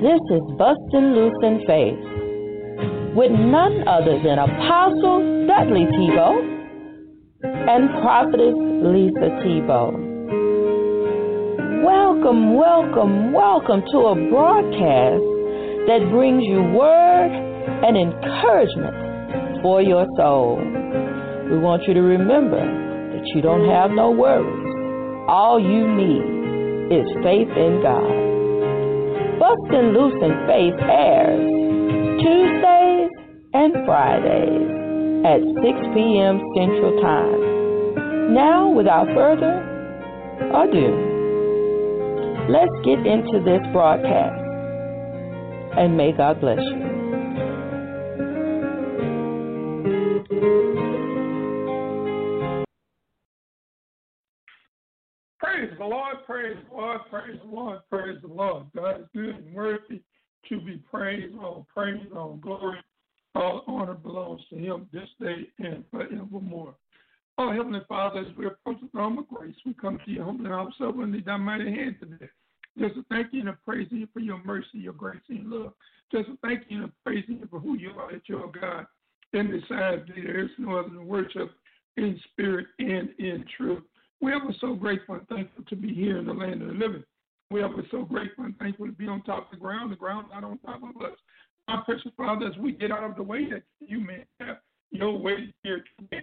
This is Bustin' Loose in Faith with none other than Apostle Dudley Thibeaux and Prophetess Lisa Thibeaux. Welcome, welcome, welcome to a broadcast that brings you word and encouragement for your soul. We want you to remember that you don't have no worries. All you need is faith in God. Bustin' Loose in Faith airs Tuesdays and Fridays at 6 p.m. Central Time. Now, without further ado, let's get into this broadcast, and may God bless you. Praise the Lord, praise the Lord, praise the Lord. God is good and worthy to be praised. All praise, all glory, all honor belongs to him this day and forevermore. Oh, Heavenly Father, as we approach the throne of grace, we come to you humbling ourselves under thy mighty hand today. Just to thank you and to praise you for your mercy, your grace, and love. Just to thank you and to praise you for who you are, that you are God. And besides thee, there is no other than worship in spirit and in truth. We are so grateful and thankful to be here in the land of the living. We are so grateful and thankful to be on top of the ground not on top of us. Our precious Father, as we get out of the way that you may have your way here today.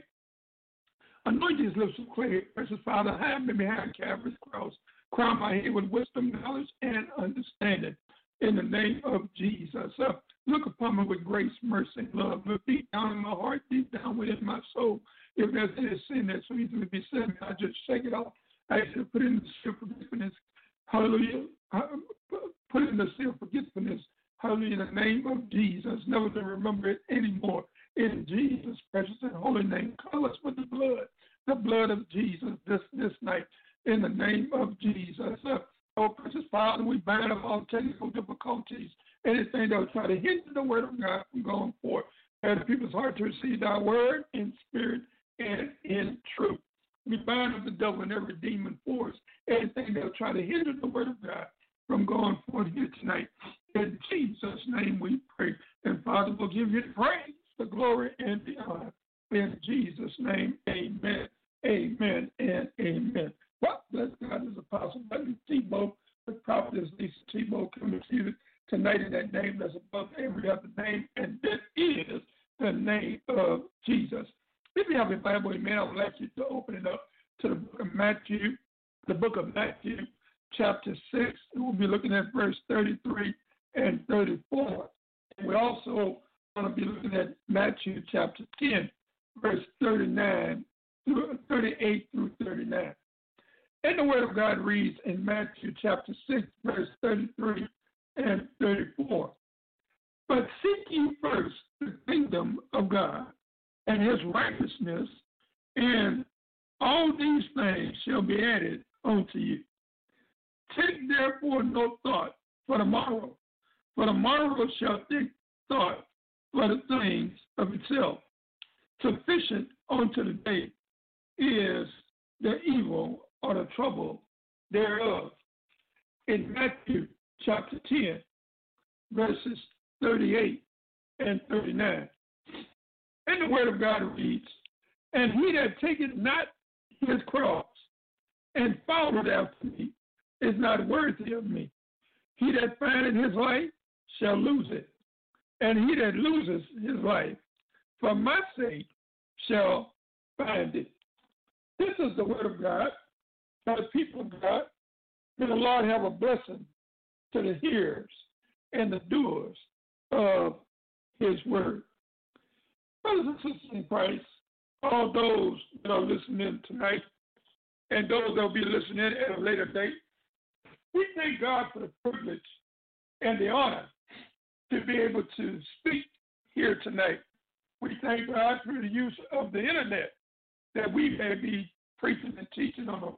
Anoint these lips of clay, precious Father, hide me behind Calvary's cross. Crown my head with wisdom, knowledge, and understanding. In the name of Jesus, look upon me with grace, mercy, and love. Look deep down in my heart, deep down within my soul. If there's any sin that's so easily beset me, I just shake it off. I should put in the seal of forgiveness. Hallelujah. Put in the seal of forgiveness. Hallelujah. In the name of Jesus, never to remember it anymore. In Jesus' precious and holy name, cover us with the blood of Jesus this night. In the name of Jesus. Oh, precious Father, we bind up all technical difficulties, anything that will try to hinder the word of God from going forth. And the people's heart to receive thy word in spirit and in truth. We bind up the devil and every demon force, anything that will try to hinder the word of God from going forth here tonight. In Jesus' name we pray. And Father, we'll give you the praise, the glory, and the honor. In Jesus' name, amen, amen, and amen. Well, bless God, this is Apostle Thibeaux, the Prophetess Lisa Thibeaux, coming to you tonight in that name that's above every other name, and that is the name of Jesus. If you have a Bible, amen, I would like you to open it up to the book of Matthew, chapter 6. We'll be looking at verse 33 and 34. And we also want to be looking at Matthew chapter 10, verse 38 through 39. And the word of God reads in Matthew chapter 6, verse 33 and 34. But seek ye first the kingdom of God and his righteousness, and all these things shall be added unto you. Take therefore no thought for the morrow, for the morrow shall take thought for the things of itself. Sufficient unto the day is the evil or the trouble thereof. In Matthew chapter 10, verses 38 and 39. And the word of God reads, and he that taketh not his cross and followeth after me is not worthy of me. He that findeth his life shall lose it, and he that loses his life for my sake shall find it. This is the word of God. By the people of God, may the Lord have a blessing to the hearers and the doers of his word. Brothers and sisters in Christ, all those that are listening tonight and those that will be listening at a later date, we thank God for the privilege and the honor to be able to speak here tonight. We thank God for the use of the internet that we may be preaching and teaching on a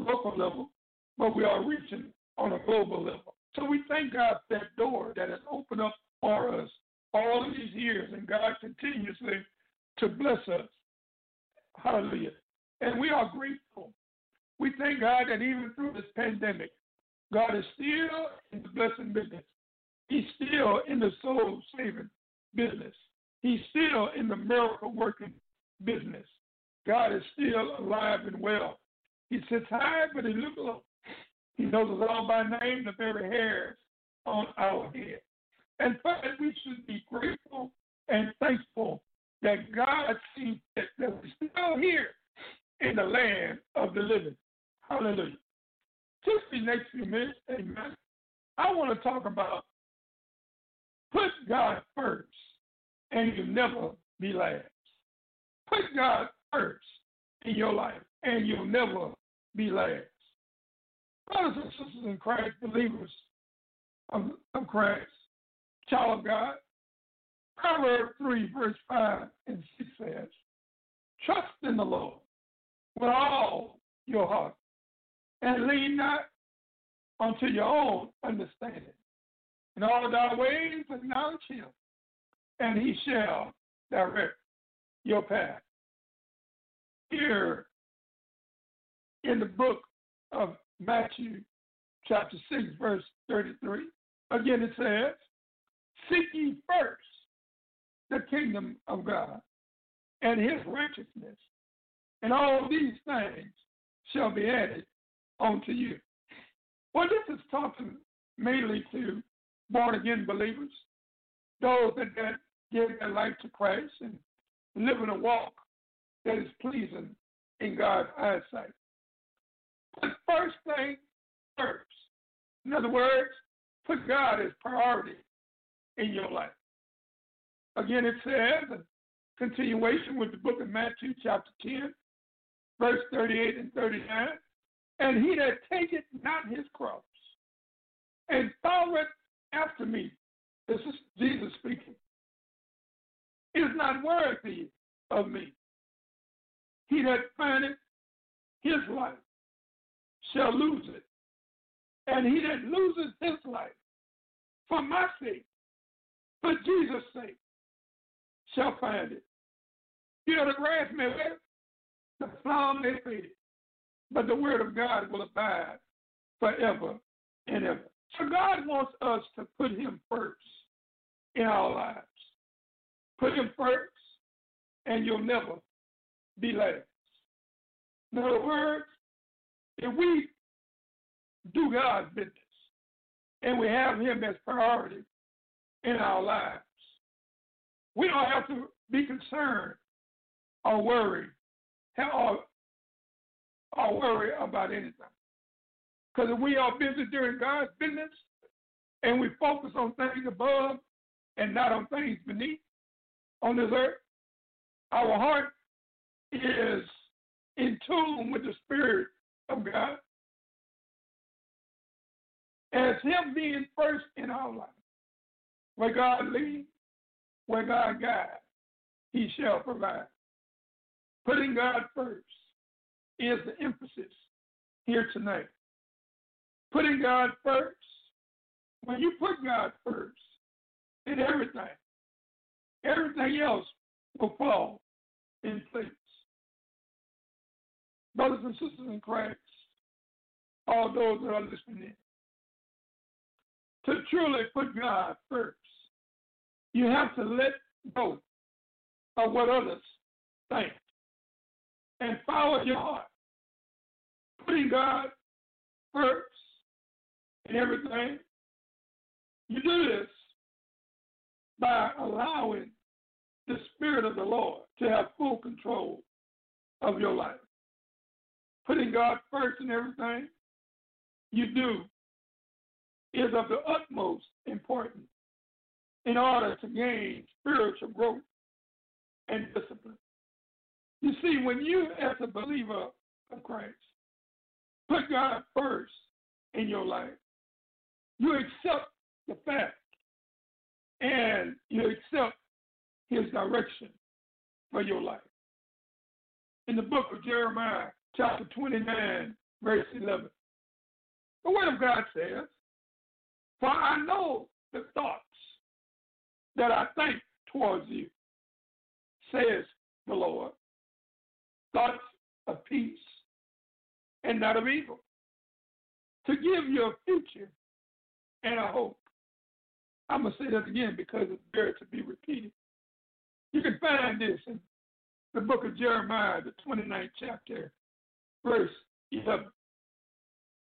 local level, but we are reaching on a global level. So we thank God for that door that has opened up for us all of these years, and God continuously to bless us. Hallelujah. And we are grateful. We thank God that even through this pandemic, God is still in the blessing business. He's still in the soul-saving business. He's still in the miracle-working business. God is still alive and well. He sits high, but he looks low. He knows us all by name, the very hairs on our head. And first, we should be grateful and thankful that God sees that we're still here in the land of the living. Hallelujah. Just the next few minutes, amen, I want to talk about put God first and you'll never be last. Put God first in your life and you'll never be last. Brothers and sisters in Christ, believers of Christ, child of God, Proverbs 3, verse 5 and 6 says, trust in the Lord with all your heart and lean not unto your own understanding. In all thy ways acknowledge him, and he shall direct your path. Here in the book of Matthew, chapter 6, verse 33, again it says, seek ye first the kingdom of God and his righteousness, and all these things shall be added unto you. Well, this is talking mainly to born-again believers, those that give their life to Christ and living a walk that is pleasing in God's eyesight. But first thing first. In other words, put God as priority in your life. Again, it says, a continuation with the book of Matthew, chapter 10, verse 38 and 39, and he that taketh not his cross and followeth after me, this is Jesus speaking, is not worthy of me. He that findeth his life shall lose it, and he that loses his life for my sake, for Jesus' sake, shall find it. You know, the grass may wither, the flower may fade, but the word of God will abide forever and ever. So God wants us to put him first in our lives. Put him first, and you'll never be last. In other words, if we do God's business and we have him as priority in our lives, we don't have to be concerned or worried or worry about anything. Because if we are busy doing God's business and we focus on things above and not on things beneath on this earth, our heart is in tune with the Spirit of God. As him being first in our life, where God leads, where God guides, he shall provide. Putting God first is the emphasis here tonight. Putting God first. When you put God first in everything else will fall in place. Brothers and sisters in Christ, all those that are listening in, to truly put God first, you have to let go of what others think and follow your heart. Putting God first in everything. You do this by allowing the Spirit of the Lord to have full control of your life. Putting God first in everything you do is of the utmost importance in order to gain spiritual growth and discipline. You see, when you, as a believer of Christ, put God first in your life, you accept the fact and you accept his direction for your life. In the book of Jeremiah, chapter 29, verse 11, the word of God says, for I know the thoughts that I think towards you, says the Lord, thoughts of peace and not of evil, to give you a future and a hope. I'm going to say that again because it's better to be repeated. You can find this in the book of Jeremiah, the 29th chapter, verse 11.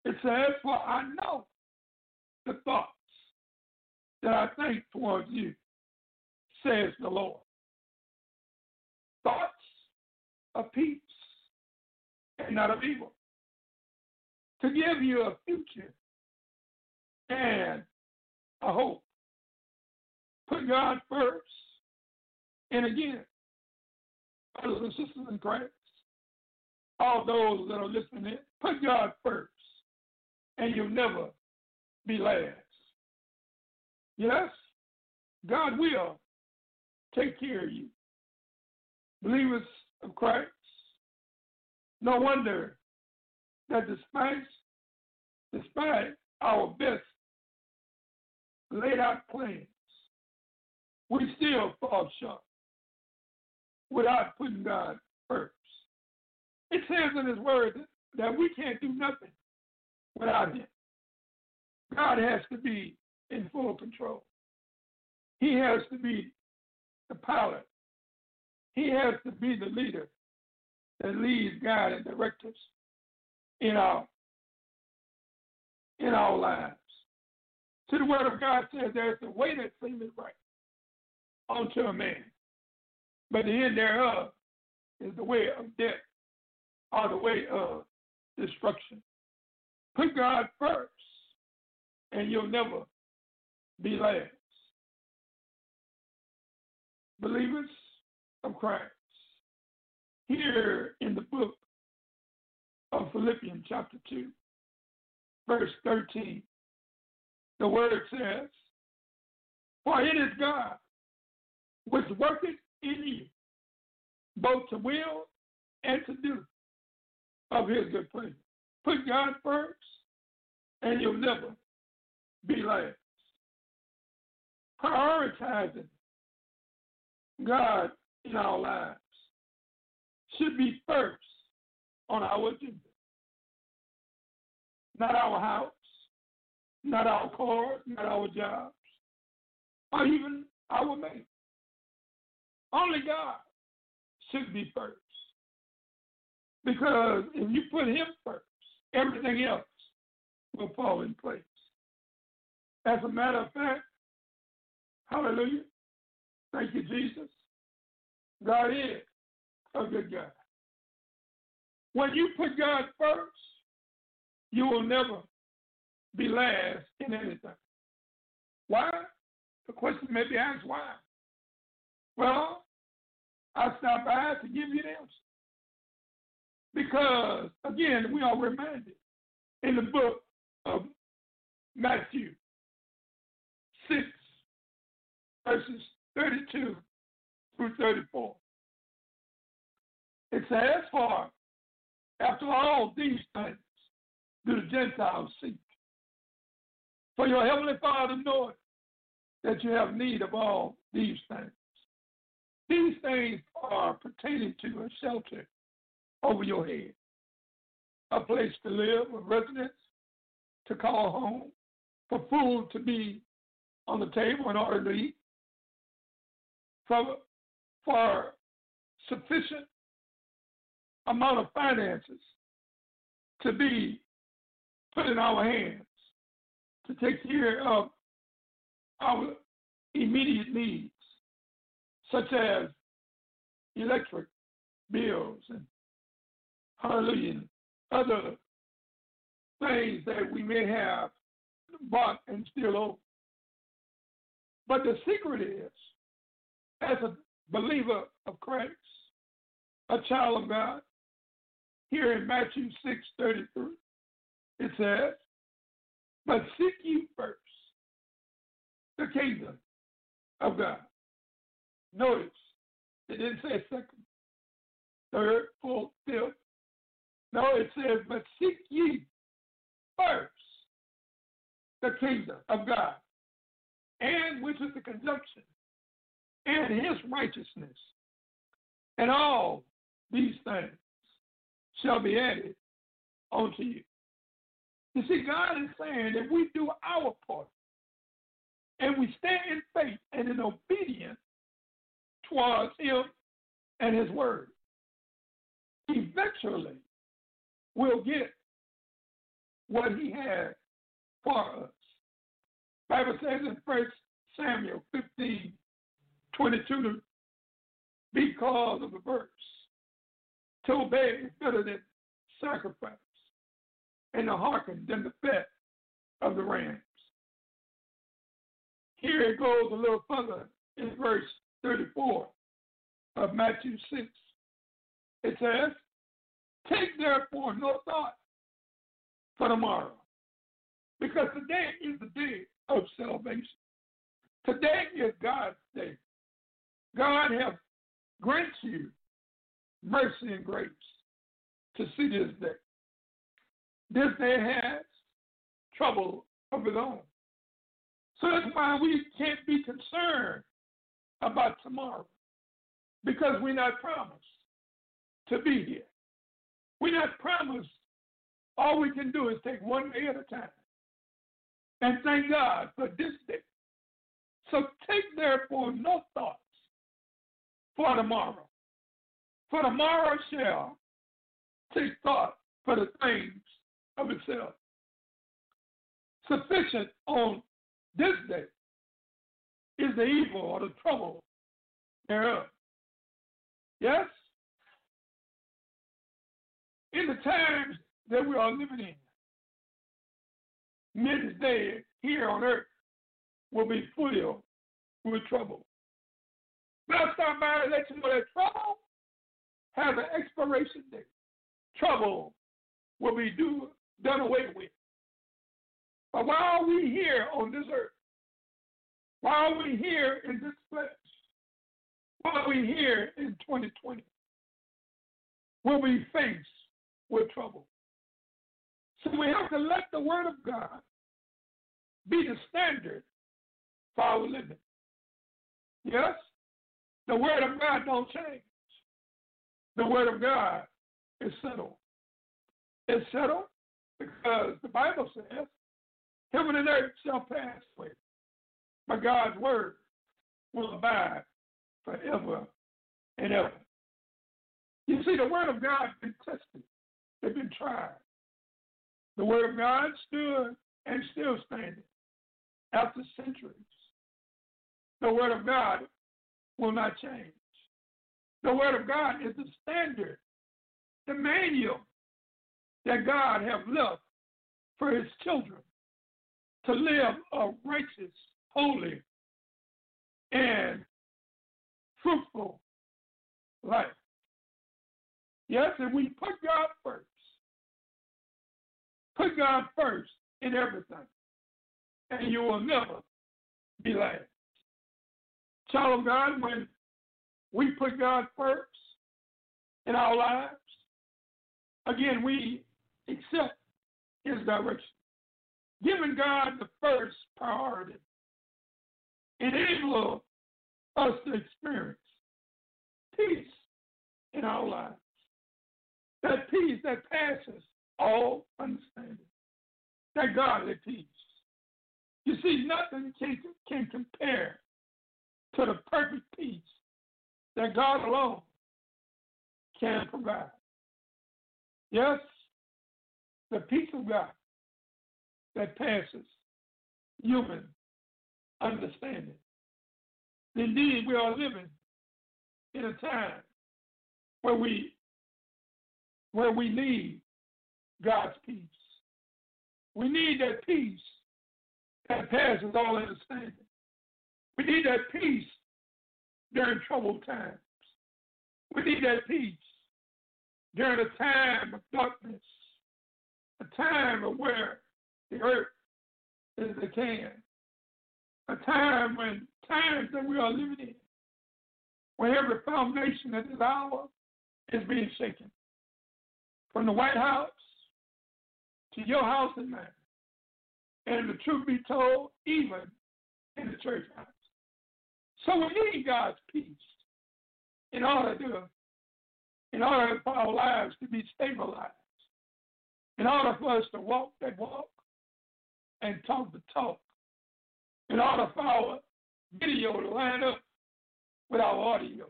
It says, for I know the thoughts that I think towards you, says the Lord. Thoughts of peace and not of evil, to give you a future and a hope. Put God first. And again, brothers and sisters in Christ, all those that are listening in, put God first, and you'll never be last. Yes, God will take care of you. Believers of Christ, no wonder that despite our best laid out plans, we still fall short without putting God first. It says in His Word that we can't do nothing without Him. God has to be in full control. He has to be the pilot. He has to be the leader that leads, guides, and directs us in our lives. So the Word of God says there's a way that seemeth right unto a man, but the end thereof is the way of death or the way of destruction. Put God first, and you'll never be last. Believers of Christ, here in the book of Philippians chapter 2, verse 13, the Word says, for it is God which worketh in you, both to will and to do of His good pleasure. Put God first, and you'll never be last. Prioritizing God in our lives should be first on our agenda. Not our house, not our cars, not our jobs, or even our mate. Only God should be first. Because if you put Him first, everything else will fall in place. As a matter of fact, hallelujah, thank you, Jesus, God is a good God. When you put God first, you will never be last in anything. Why? The question may be asked, why? Well, I stopped by to give you the answer. Because, again, we are reminded in the book of Matthew 6, verses 32 through 34. It says, for after all these things do the Gentiles seek. For your heavenly Father knoweth that you have need of all these things. These things are pertaining to a shelter over your head, a place to live, a residence to call home, for food to be on the table in order to eat, for sufficient amount of finances to be put in our hands to take care of our immediate needs, such as electric bills and, hallelujah, other things that we may have bought and still owe. But the secret is, as a believer of Christ, a child of God, here in Matthew 6:33, it says, but seek ye first the kingdom of God. Notice, it didn't say second, third, fourth, fifth. No, it says, but seek ye first the kingdom of God, and which is the conjunction, and His righteousness, and all these things shall be added unto you. You see, God is saying that we do our part and we stand in faith and in obedience towards him and his word, eventually we'll get what he has for us. The Bible says in 1 Samuel 15:22, because of the verse, to obey is better than sacrifice, and to hearken than the fat of the rams. Here it goes a little further in verse 34 of Matthew 6. It says, take therefore no thought for tomorrow, because today is the day of salvation. Today is God's day. God has grants you mercy and grace to see this day. This day has trouble of its own. So that's why we can't be concerned about tomorrow, because we're not promised to be here. We're not promised. All we can do is take one day at a time and thank God for this day. So take therefore no thoughts for tomorrow, for tomorrow shall take thought for the things of itself. Sufficient on this day is the evil or the trouble thereof. Yes? In the times that we are living in, men's days here on earth will be filled with trouble. But I start by to let you know that trouble has an expiration date. Trouble will be done away with. But while we're here on this earth, while we're here in this flesh, while we're here in 2020, we'll be faced with trouble. So we have to let the word of God be the standard for our living. Yes? The word of God don't change. The word of God is settled. It's settled because the Bible says, heaven and earth shall pass away, but God's word will abide forever and ever. You see, the word of God has been tested. They've been tried. The word of God stood and still standing after centuries. The word of God will not change. The word of God is the standard, the manual that God has left for his children to live a righteous, holy, and fruitful life. Yes, and we put God first. Put God first in everything, and you will never be last. Child of God, when we put God first in our lives, again, we accept his direction. Giving God the first priority enables us to experience peace in our lives. That peace that passes all understanding. That godly peace. You see, nothing can compare to the perfect peace that God alone can provide. Yes, the peace of God that passes human understanding. Indeed, we are living in a time where we need God's peace. We need that peace that passes all understanding. We need that peace during troubled times. We need that peace during a time of darkness, a time of where the earth is the can, a time when times that we are living in, when every foundation at this hour is being shaken. From the White House to your house and mine, and the truth be told, even in the church house. So we need God's peace in order for our lives to be stabilized, in order for us to walk that walk and talk the talk in order for our video to line up with our audio.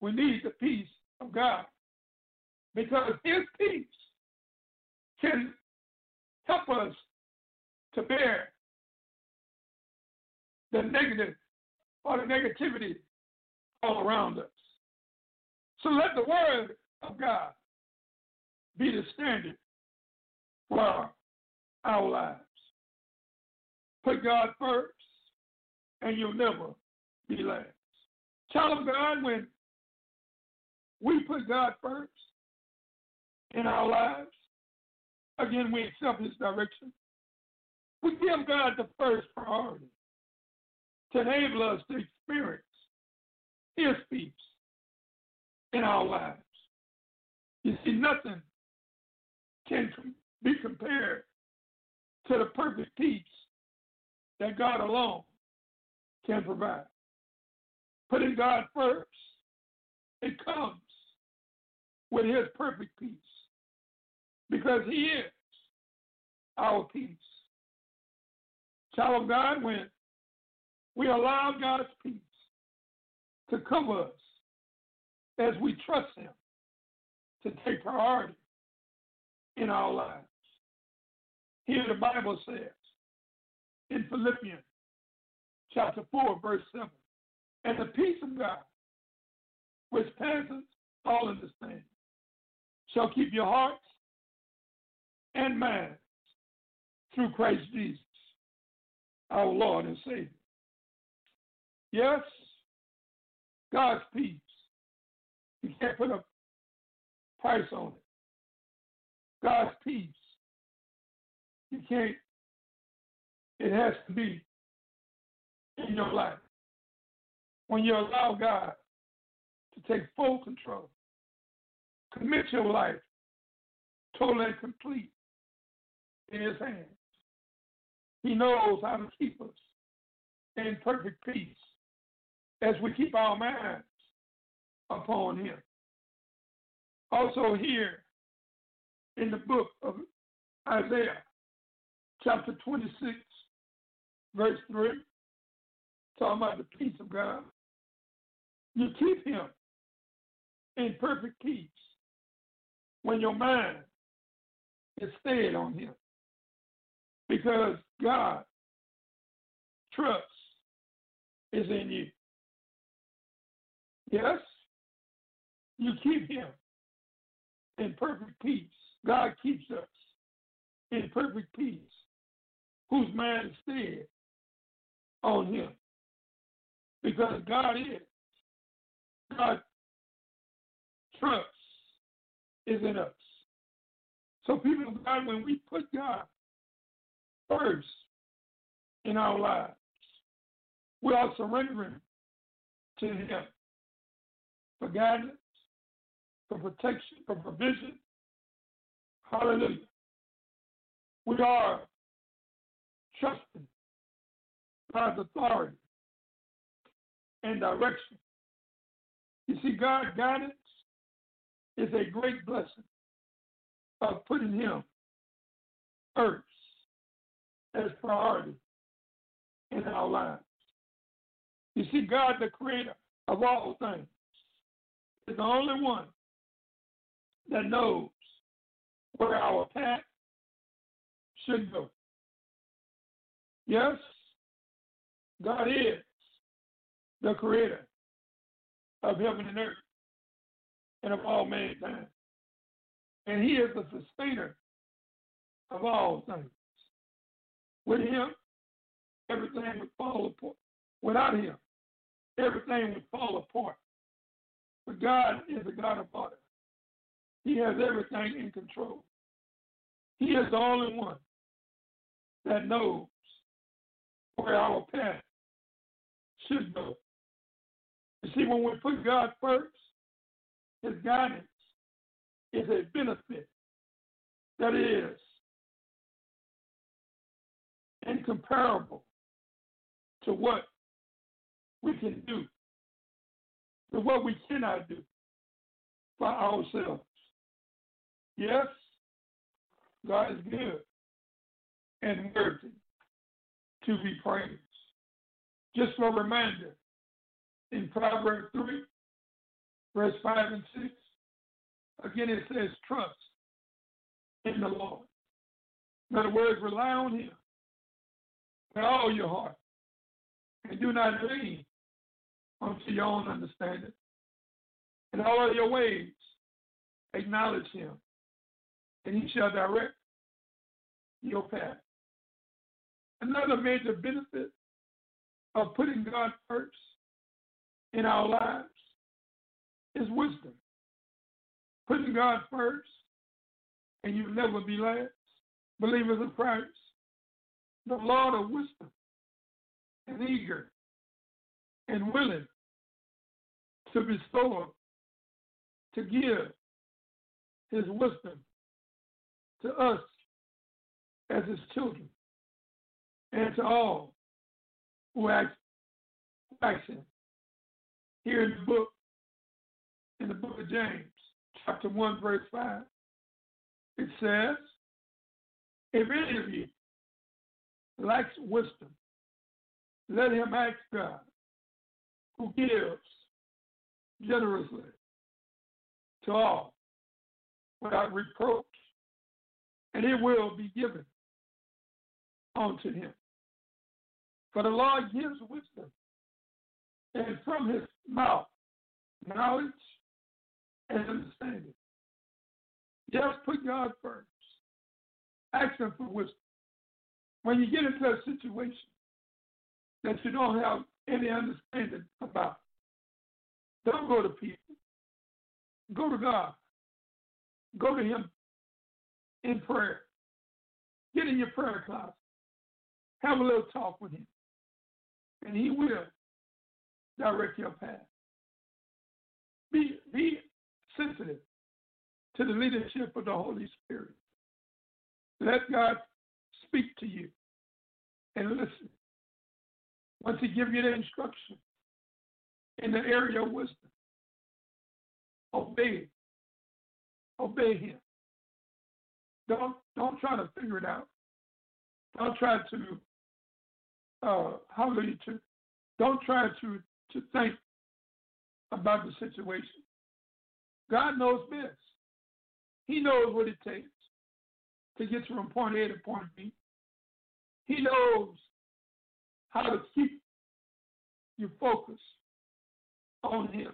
We need the peace of God, because His peace can help us to bear the negative or the negativity all around us. So let the word of God be the standard for our lives. Put God first, and you'll never be last. Child of God, when we put God first in our lives, again, we accept His direction. We give God the first priority to enable us to experience His peace in our lives. You see, nothing can be compared to the perfect peace that God alone can provide. Putting God first, it comes with His perfect peace, because He is our peace. Child of God, when we allow God's peace to cover us as we trust Him to take priority in our lives. Here the Bible says in Philippians chapter 4, verse 7, and the peace of God, which passes all understanding, shall keep your hearts and minds through Christ Jesus, our Lord and Savior. Yes, God's peace. You can't put a price on it. God's peace. You can't. It has to be in your life. When you allow God to take full control, commit your life totally and complete in His hands. He knows how to keep us in perfect peace as we keep our minds upon Him. Also here in the book of Isaiah, chapter 26, verse 3, talking about the peace of God. You keep Him in perfect peace when your mind is stayed on Him, because God's trust is in you. Yes, you keep Him in perfect peace. God keeps us in perfect peace, whose mind is stayed on Him, because God's trust is in us. So people of God, when we put God first in our lives, we are surrendering to Him for guidance, for protection, for provision. Hallelujah. We are trusting God's authority and direction. You see, God's guidance is a great blessing of putting Him first as priority in our lives. You see, God, the creator of all things, is the only one that knows where our path should go. Yes, God is the creator of heaven and earth and of all mankind. And He is the sustainer of all things. With Him, everything would fall apart. Without Him, everything would fall apart. But God is a God of order. He has everything in control. He is the only one that knows where our path should go. You see, when we put God first, His guidance is a benefit that is incomparable to what we can do, to what we cannot do for ourselves. Yes, God is good and worthy to be praised. Just for a reminder, in Proverbs 3, verse 5 and 6, again it says, trust in the Lord. In other words, rely on him with all your heart, and do not lean unto your own understanding. In all of your ways, acknowledge him, and he shall direct your path. Another major benefit of putting God first in our lives is wisdom. Putting God first, and you'll never be last. Believers in Christ, the Lord of wisdom, and eager and willing to bestow, to give his wisdom to us as his children, and to all who ask him. Here in the book of James, chapter 1, verse 5, it says, if any of you lacks wisdom, let him ask God, who gives generously to all without reproach, and it will be given unto him. For the Lord gives wisdom, and from his mouth knowledge and understanding. Just put God first. Ask him for wisdom. When you get into a situation that you don't have any understanding about, don't go to people. Go to God. Go to him in prayer. Get in your prayer closet. Have a little talk with him, and he will direct your path. Be sensitive to the leadership of the Holy Spirit. Let God speak to you and listen. Once he gives you the instruction in the area of wisdom, obey it. Obey him. Don't try to figure it out. Don't try to don't try to think about the situation. God knows best. He knows what it takes to get from point A to point B. He knows how to keep you focused on him.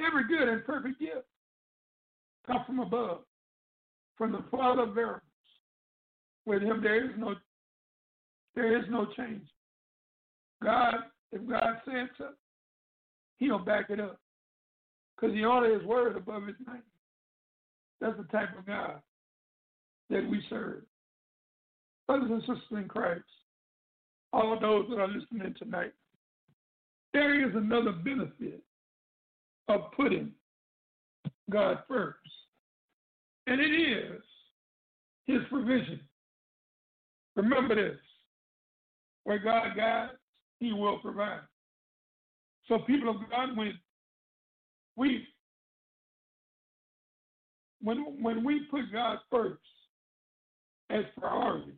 Every good and perfect gift comes from above, from the Father of miracles. With him there is no change. God, if God said something, he'll back it up, because he honors his word above his name. That's the type of God that we serve. Brothers and sisters in Christ, all those that are listening tonight, there is another benefit of putting God first, and it is his provision. Remember this, where God guides, he will provide. So people of God, when we put God first as priority,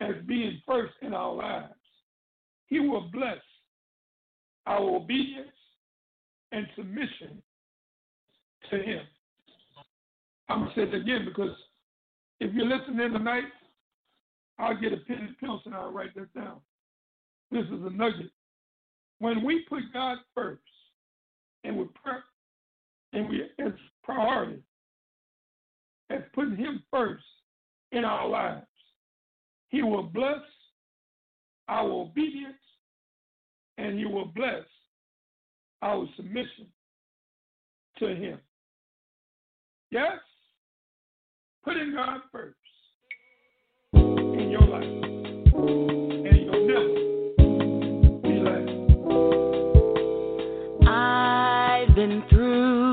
as being first in our lives, he will bless our obedience and submission to him. I'm going to say it again, because if you're listening tonight, I'll get a pen and pencil and I'll write this down. This is a nugget. When we put God first and we as priority, as putting him first in our lives, he will bless our obedience and he will bless our submission to him. Yes? Putting God first in your life, and you'll never be last. I've been through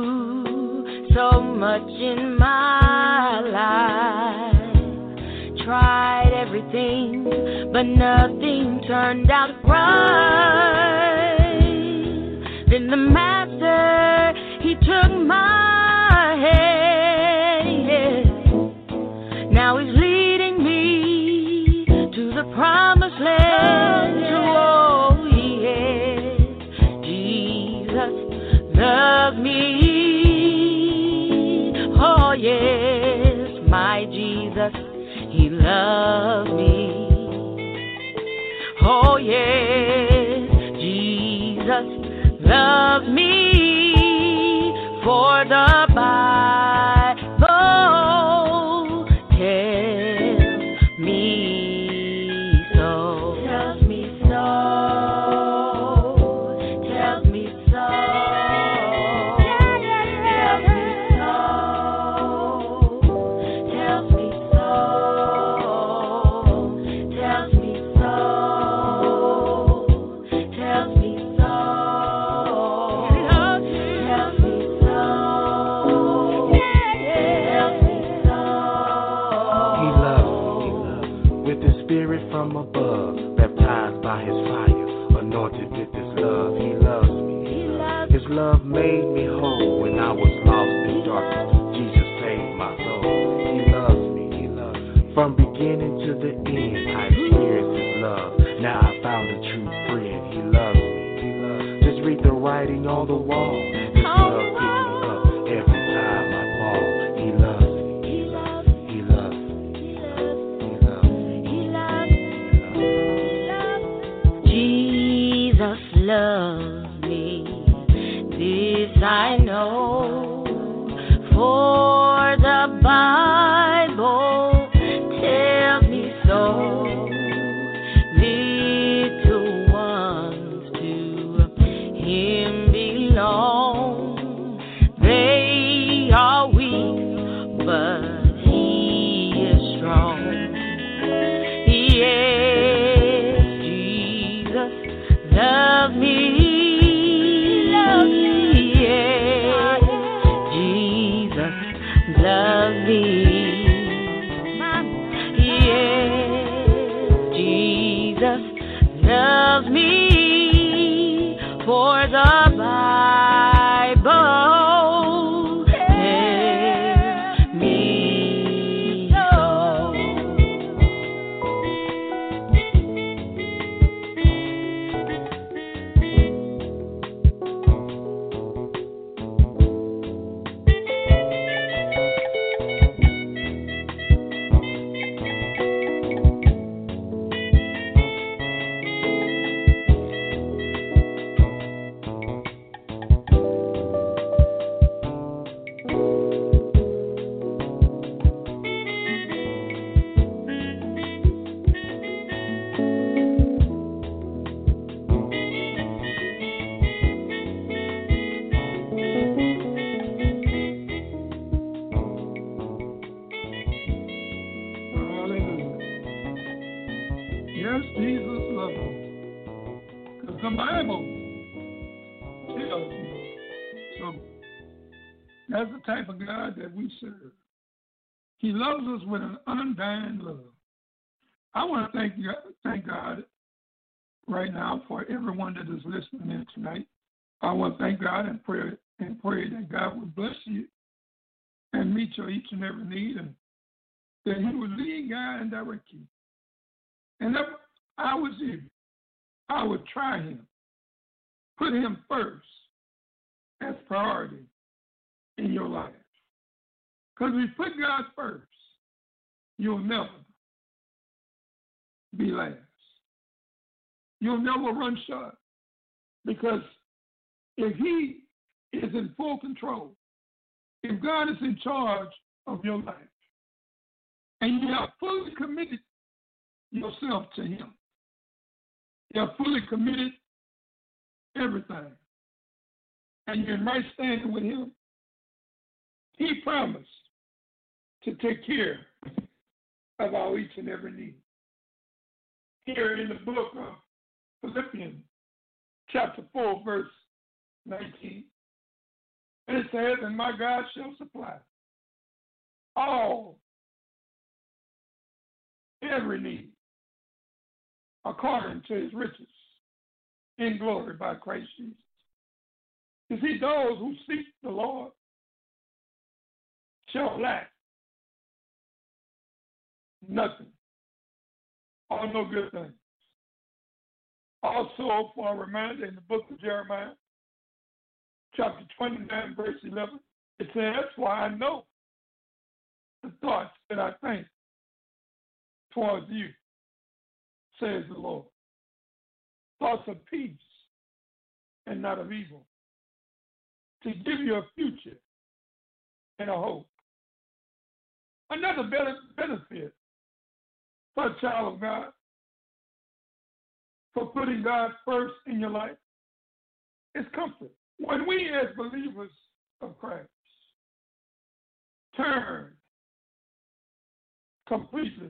so much in my life, tried everything, but nothing turned out right. Then the master, he took my now he's leading me to loves me. Oh yes, Jesus loves me, for the Bible tells me so. Tells me so. Tells me so. Love made me whole when I was lost in darkness. Jesus saved my soul. He loves me. He loves me. From beginning to the end, I experienced His love. Now I found a true friend. He loves me. He loves me. Just read the writing on the wall. His love picks me up every time I fall. He loves me. He loves me. He loves me. He loves me. He loves me. Jesus loves. This I know, for the Bible tells me so. Little ones to Him belong. They are weak, but He is strong. Yes, Jesus loves me. Serve. He loves us with an undying love. I want to thank God right now for everyone that is listening in tonight. I want to thank God and pray that God will bless you and meet your each and every need, and that He will lead, guide, and direct you. And if I was you, I would try Him. Put Him first as priority in your life. Because if you put God first, you'll never be last. You'll never run short. Because if He is in full control, if God is in charge of your life, and you have fully committed yourself to Him, you have fully committed everything, and you're in right standing with Him, He promised to take care of our each and every need. Here in the book of Philippians, chapter 4, verse 19, it says, "And my God shall supply all, every need, according to His riches in glory by Christ Jesus." You see, those who seek the Lord shall lack nothing or no good things. Also, for a reminder, in the book of Jeremiah, chapter 29, verse 11, it says, "For I know the thoughts that I think towards you, says the Lord. Thoughts of peace and not of evil, to give you a future and a hope. Another benefit for a child of God, for putting God first in your life, is comfort. When we as believers of Christ turn completely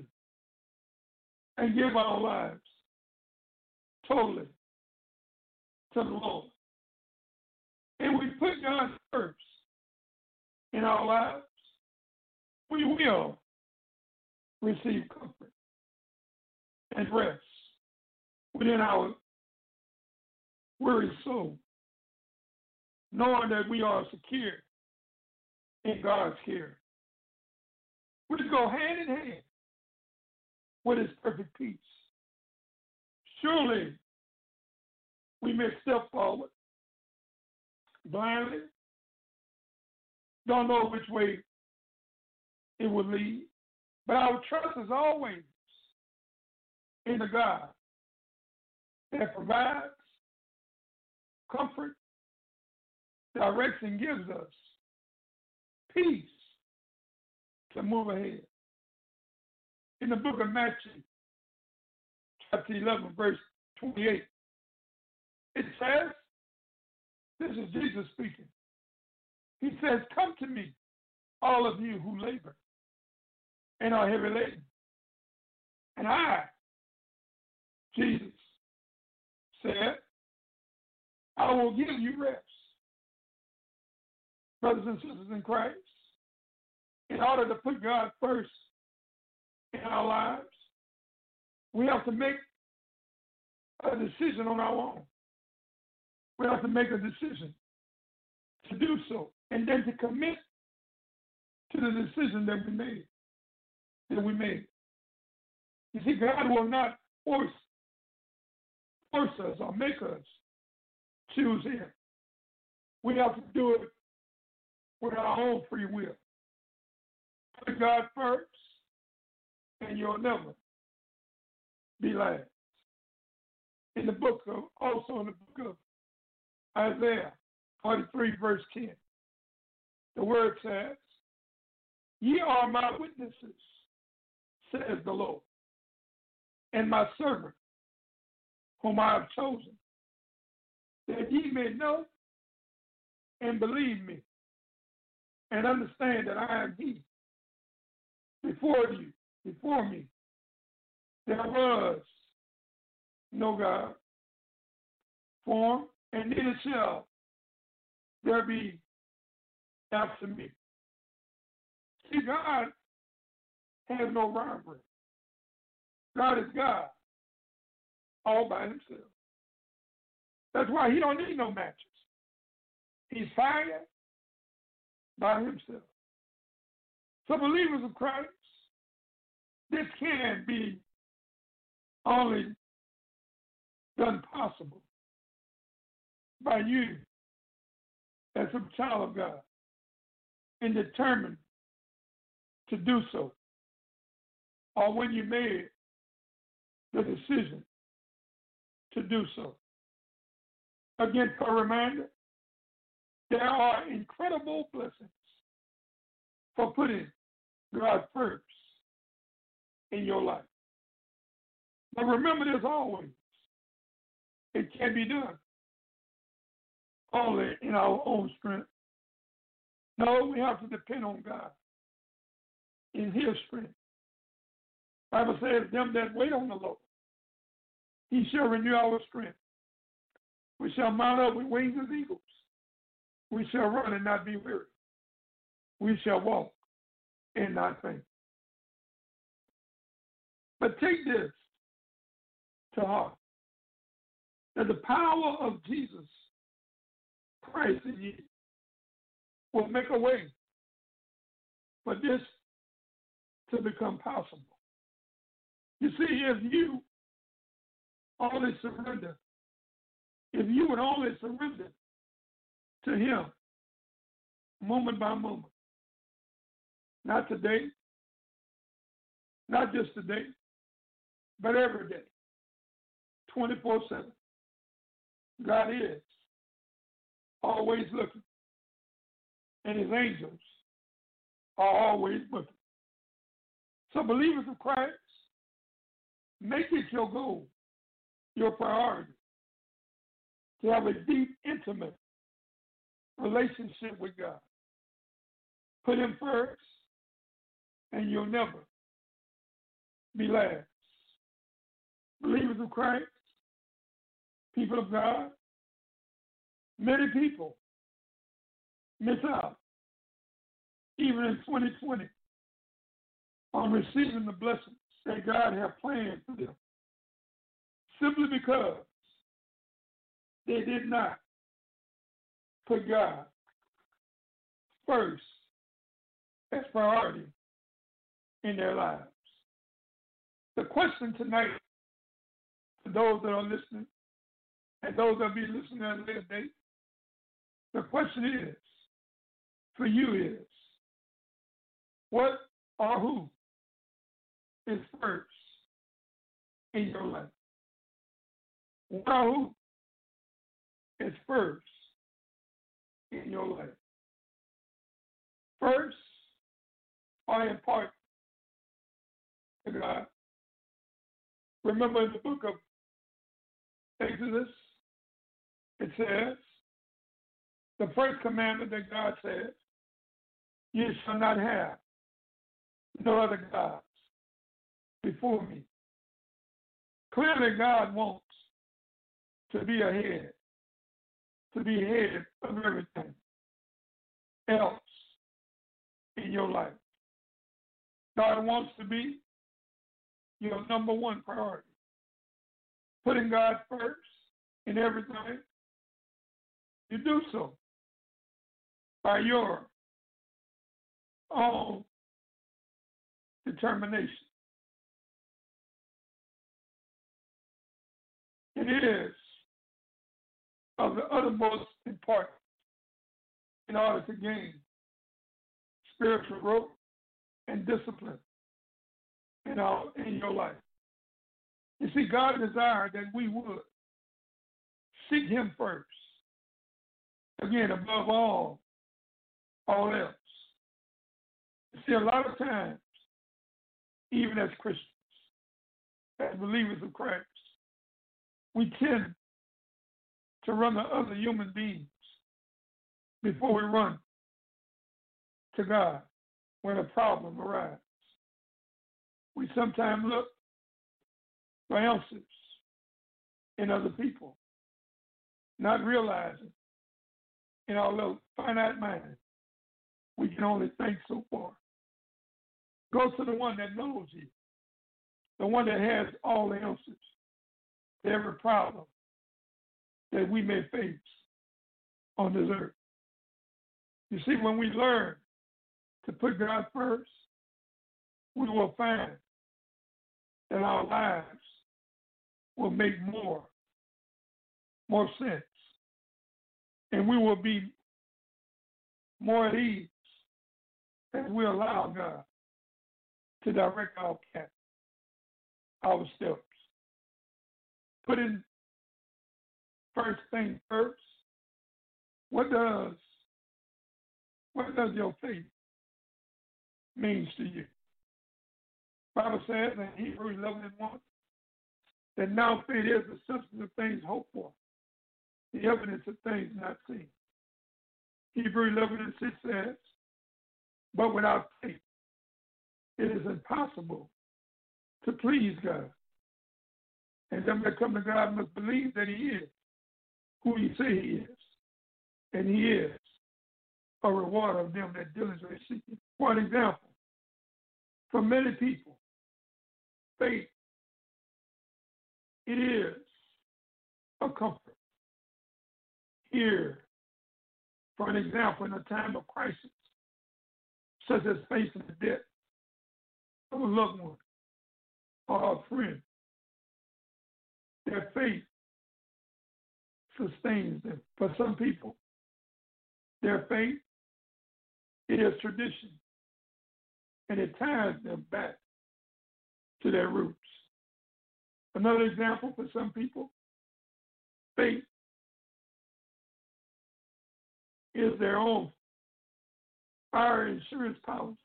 and give our lives totally to the Lord, and we put God first in our lives, we will receive comfort and rest within our weary soul, knowing that we are secure in God's care, which go hand in hand with His perfect peace. Surely we may step forward blindly, don't know which way it will lead, but our trust is always in the God that provides comfort, directs, and gives us peace to move ahead. In the book of Matthew, chapter 11, verse 28, it says, this is Jesus speaking. He says, come to me, all of you who labor and are heavy laden, and I, Jesus, said, I will give you rest. Brothers and sisters in Christ, in order to put God first in our lives, we have to make a decision on our own. We have to make a decision to do so, and then to commit to the decision that we made. You see, God will not force us or make us choose Him. We have to do it with our own free will. Put God first, and you'll never be last. In the book of Isaiah 43, verse 10, the word says, ye are my witnesses, says the Lord, and my servant, whom I have chosen, that ye may know and believe me, and understand that I am He. Before me, there was no God formed, and neither shall there be after me. See, God has no rivalry. God is God all by Himself. That's why He don't need no matches. He's fire by Himself. So believers of Christ, this can be only done possible by you as a child of God, and determined to do so, or when you made the decision to do so. Again, for a reminder, there are incredible blessings for putting God first in your life. But remember this always. It can be done only in our own strength. No, we have to depend on God in His strength. The Bible says, them that wait on the Lord, He shall renew our strength. We shall mount up with wings as eagles. We shall run and not be weary. We shall walk and not faint. But take this to heart, that the power of Jesus Christ in you will make a way for this to become possible. You see, if you would only surrender to Him moment by moment, not today, not just today, but every day, 24/7. God is always looking, and his angels are always looking. So believers of Christ, make it your goal, your priority, to have a deep, intimate relationship with God. Put him first, and you'll never be last. Believers of Christ, people of God, many people miss out, even in 2020, on receiving the blessings that God has planned for them, simply because they did not put God first as priority in their lives. The question tonight, for those that are listening and those that will be listening at a later date, the question is, for you is, what or who is first in your life? What or who is first in your life? First or important to God. Remember in the book of Exodus, it says, the first commandment that God says, you shall not have no other gods before me. Clearly, God wants to be head of everything else in your life. God wants to be your number one priority. Putting God first in everything, you do so by your own determination. It is of the uttermost importance in order to gain spiritual growth and discipline in your life. You see, God desired that we would seek him first. Again, above all else. You see, a lot of times, even as Christians, as believers of Christ, we tend to run to other human beings before we run to God when a problem arises. We sometimes look for answers in other people, not realizing in our little finite mind, we can only think so far. Go to the one that knows you, the one that has all the answers to every problem that we may face on this earth. You see, when we learn to put God first, we will find that our lives will make more sense, and we will be more at ease as we allow God to direct our path, our steps. Putting first thing first, what does your faith mean to you? The Bible says in Hebrews 11:1 that now faith is the substance of things hoped for, the evidence of things not seen. Hebrews 11:6 says, but without faith, it is impossible to please God. And them that come to God must believe that he is who he says he is, and he is a rewarder of them that diligently seek him. For an example, for many people, faith, it is a comfort. Here, for an example, in a time of crisis, such as facing the death of a loved one or a friend, their faith sustains them. For some people, their faith is tradition, and it ties them back to their roots. Another example for some people, faith is their own fire insurance policy,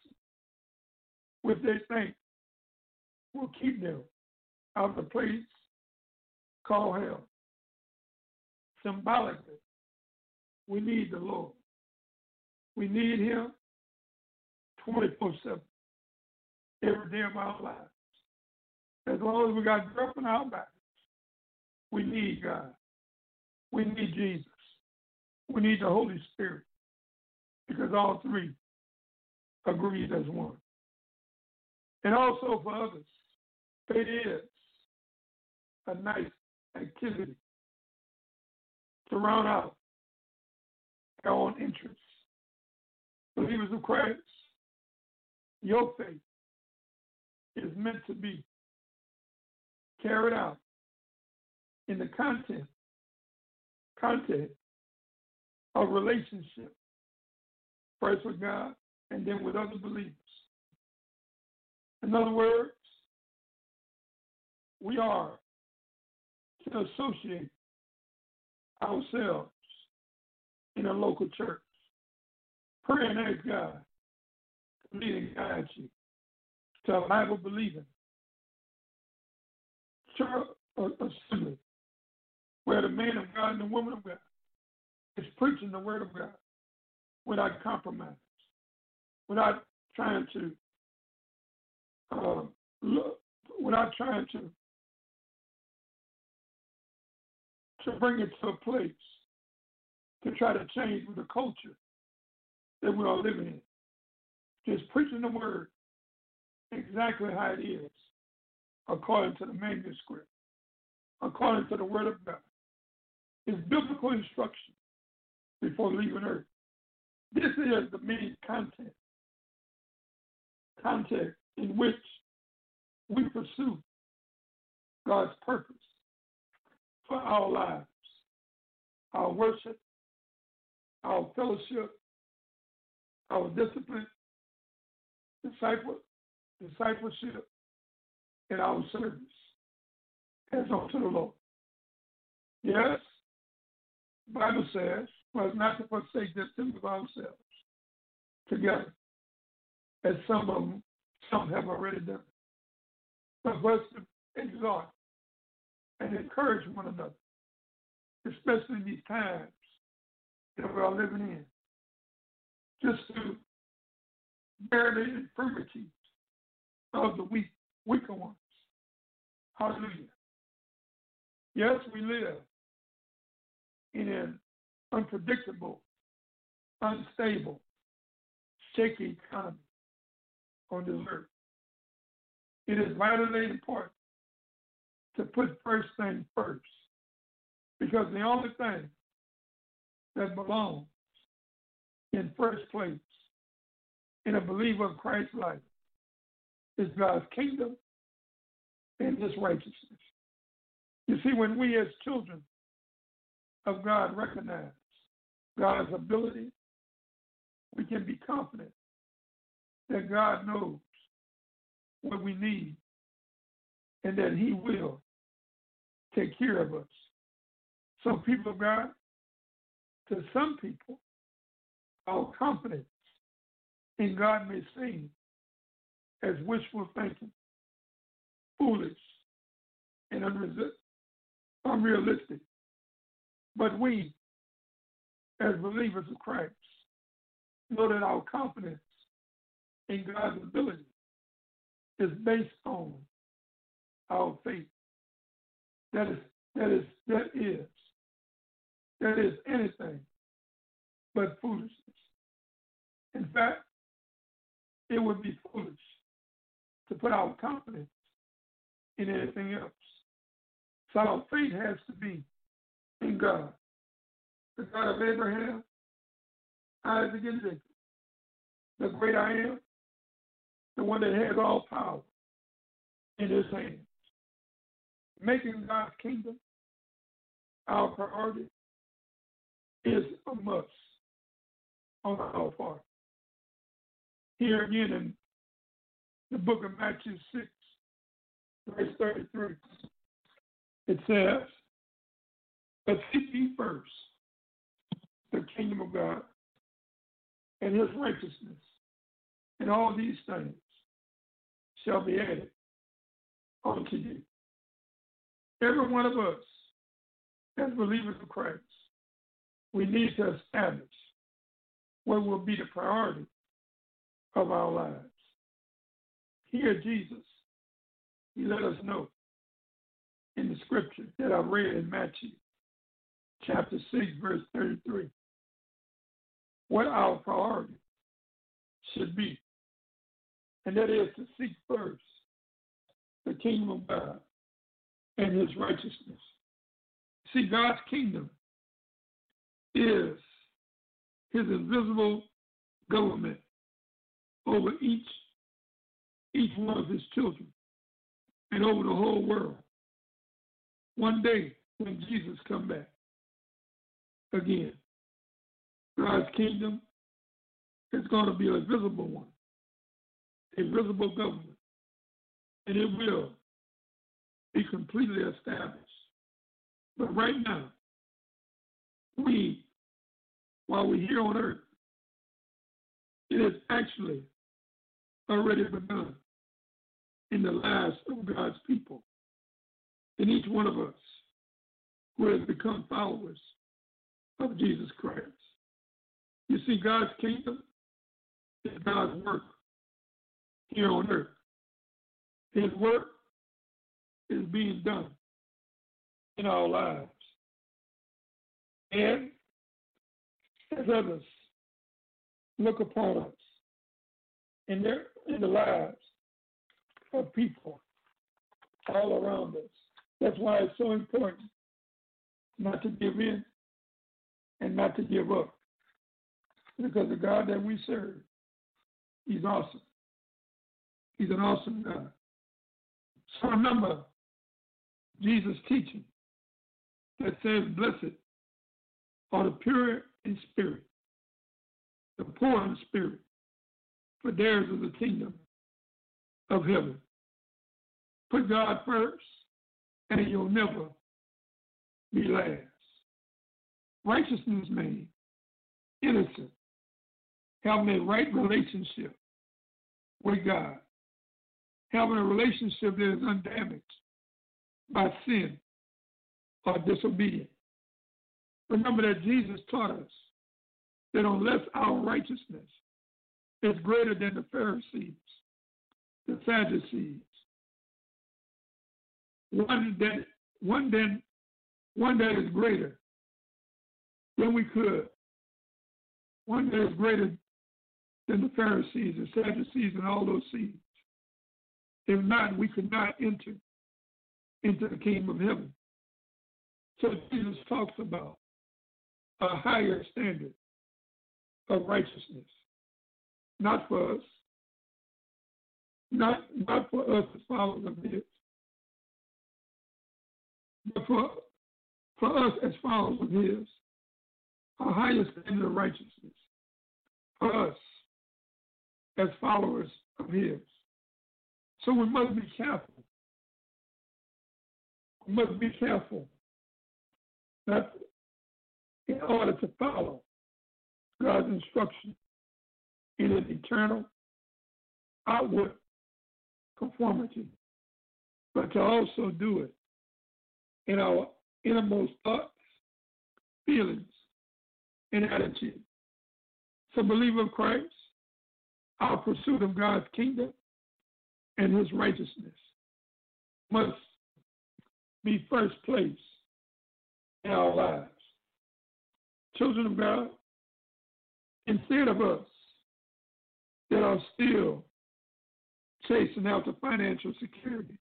which they think will keep them out of the place called hell. Symbolically, we need the Lord. We need Him 24/7, every day of our lives. As long as we got breath in our bodies, we need God. We need Jesus. We need the Holy Spirit, because all three agrees as one. And also for others, faith is a nice activity to round out their own interests. Believers of Christ, your faith is meant to be carried out in the context of relationship, first with God and then with other believers. In other words, we are to associate ourselves in a local church. Pray and ask God to lead and guide you to a Bible-believing church assembly where the man of God and the woman of God is preaching the word of God without compromise, without trying to bring it to a place to try to change the culture that we are living in. Just preaching the word exactly how it is, according to the manuscript, according to the word of God. It's biblical instruction before leaving earth. This is the main context in which we pursue God's purpose for our lives, our worship, our fellowship, our discipline, discipleship, and our service as unto the Lord. Yes, the Bible says, for us not to forsake the assembly of ourselves together, as some have already done, but for us to exhort and encourage one another, especially in these times that we are living in. Just to bear the infirmities of the weak, weaker ones. Hallelujah. Yes, we live in an unpredictable, unstable, shaky economy on this earth. It is vitally important to put first things first, because the only thing that belongs in first place in a believer of Christ's life is God's kingdom and His righteousness. You see, when we as children of God recognize God's ability, we can be confident that God knows what we need and that He will take care of us. So, people of God, to some people, our confidence in God may seem as wishful thinking, foolish, and unrealistic. But we, as believers of Christ, know that our confidence in God's ability is based on our faith. That is anything but foolishness. In fact, it would be foolish to put our confidence in anything else. So our faith has to be in God, the God of Abraham, Isaac, and Jacob, the great I am, the one that has all power in His hands. Making God's kingdom our priority is a must on our part. Here again in the book of Matthew 6, verse 33, It says, but seek ye first the kingdom of God and his righteousness, and all these things shall be added unto you. Every one of us, as believers of Christ, we need to establish what will be the priority of our lives. Here, Jesus, he let us know in the scripture that I read in Matthew chapter 6, verse 33, what our priority should be, and that is to seek first the kingdom of God and his righteousness. See, God's kingdom is his invisible government over each one of his children and over the whole world. One day when Jesus comes back again, God's kingdom is going to be a visible one, a visible government, and it will be completely established. But right now, while we're here on earth, it has actually already begun in the lives of God's people. In each one of us who has become followers of Jesus Christ. You see, God's kingdom is God's work here on earth. His work is being done in our lives. And as others look upon us in the lives of people all around us, that's why it's so important not to give in and not to give up, because the God that we serve, he's awesome. He's an awesome God. So remember Jesus' teaching that says, blessed are the pure in spirit, the poor in spirit, for theirs is the kingdom of heaven. Put God first, and you'll never be last. Righteousness made innocent, having a right relationship with God, having a relationship that is undamaged by sin or disobedience. Remember that Jesus taught us that unless our righteousness is greater than the Pharisees, the Sadducees, one that is greater than we could, one that is greater than the Pharisees, the Sadducees, and all those seeds. If not, we could not enter into the kingdom of heaven. So Jesus talks about a higher standard of righteousness, not for us, not for us as followers of his, but for us as followers of his, our highest standard of righteousness, for us as followers of his. So we must be careful. We must be careful that in order to follow God's instruction in an eternal outward conformity, but to also do it in our innermost thoughts, feelings, and attitude. So, believer of Christ, our pursuit of God's kingdom and his righteousness must be first place in our lives. Children of God, instead of us that are still chasing after financial security,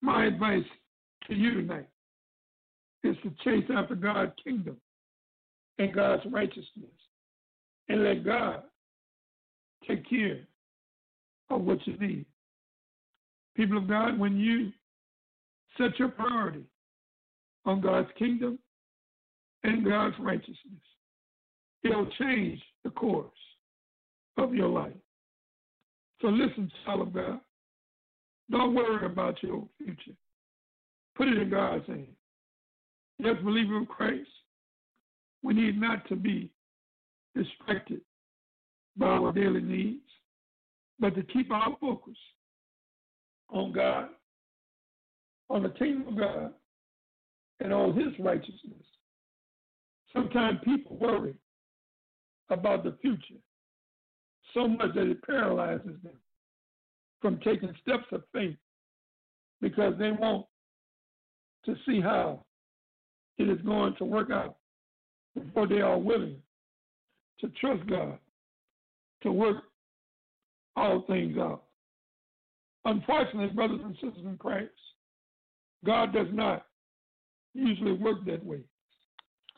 my advice to you tonight is to chase after God's kingdom and God's righteousness, and let God take care of what you need. People of God, when you set your priority on God's kingdom and God's righteousness, it'll change the course of your life. So listen, child of God. Don't worry about your future. Put it in God's hands. Yes, believer of Christ, we need not to be distracted by our daily needs, but to keep our focus on God, on the kingdom of God, and on his righteousness. Sometimes people worry about the future so much that it paralyzes them from taking steps of faith because they want to see how it is going to work out before they are willing to trust God to work all things out. Unfortunately, brothers and sisters in Christ, God does not usually work that way.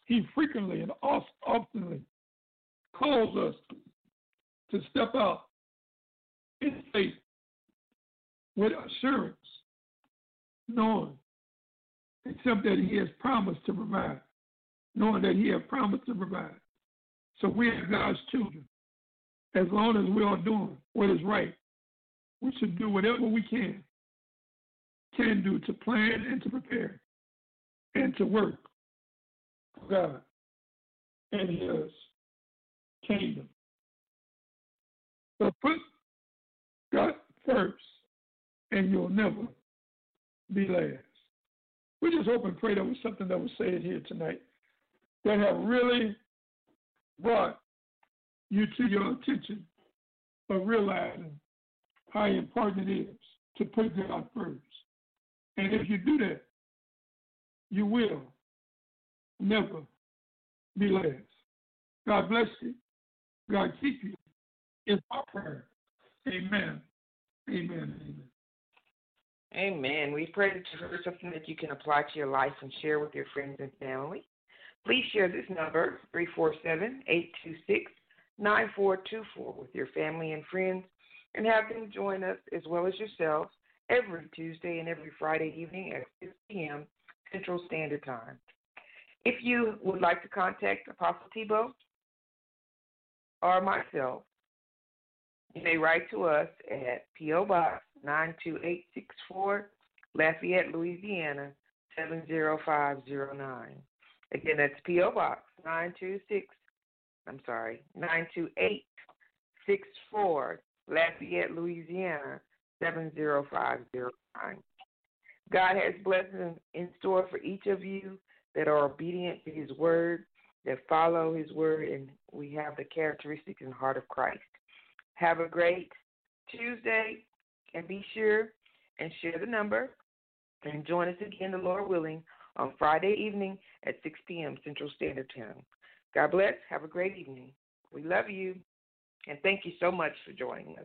He frequently and often calls us to step out in faith with assurance, knowing, except that he has promised to provide, knowing that he has promised to provide. So we are God's children. As long as we are doing what is right, we should do whatever we can do to plan and to prepare and to work for God and his kingdom. So put God first, and you'll never be last. We just hope and pray that was something that was said here tonight that have really brought you to your attention of realizing how important it is to put God first. And if you do that, you will never be last. God bless you. God keep you. It's our prayer. Amen. Amen. Amen. Amen. We pray that you heard something that you can apply to your life and share with your friends and family. Please share this number, 347-826-9424, with your family and friends, and have them join us as well as yourselves every Tuesday and every Friday evening at 6 p.m. Central Standard Time. If you would like to contact Apostle Thibeaux or myself, you may write to us at P.O. Box 92864, Lafayette, Louisiana, 70509. Again, that's P.O. Box 92864, Lafayette, Louisiana, 70509. God has blessings in store for each of you that are obedient to his word, that follow his word, and we have the characteristics and heart of Christ. Have a great Tuesday, and be sure and share the number, and join us again, the Lord willing, on Friday evening at 6 p.m. Central Standard Time. God bless. Have a great evening. We love you, and thank you so much for joining us.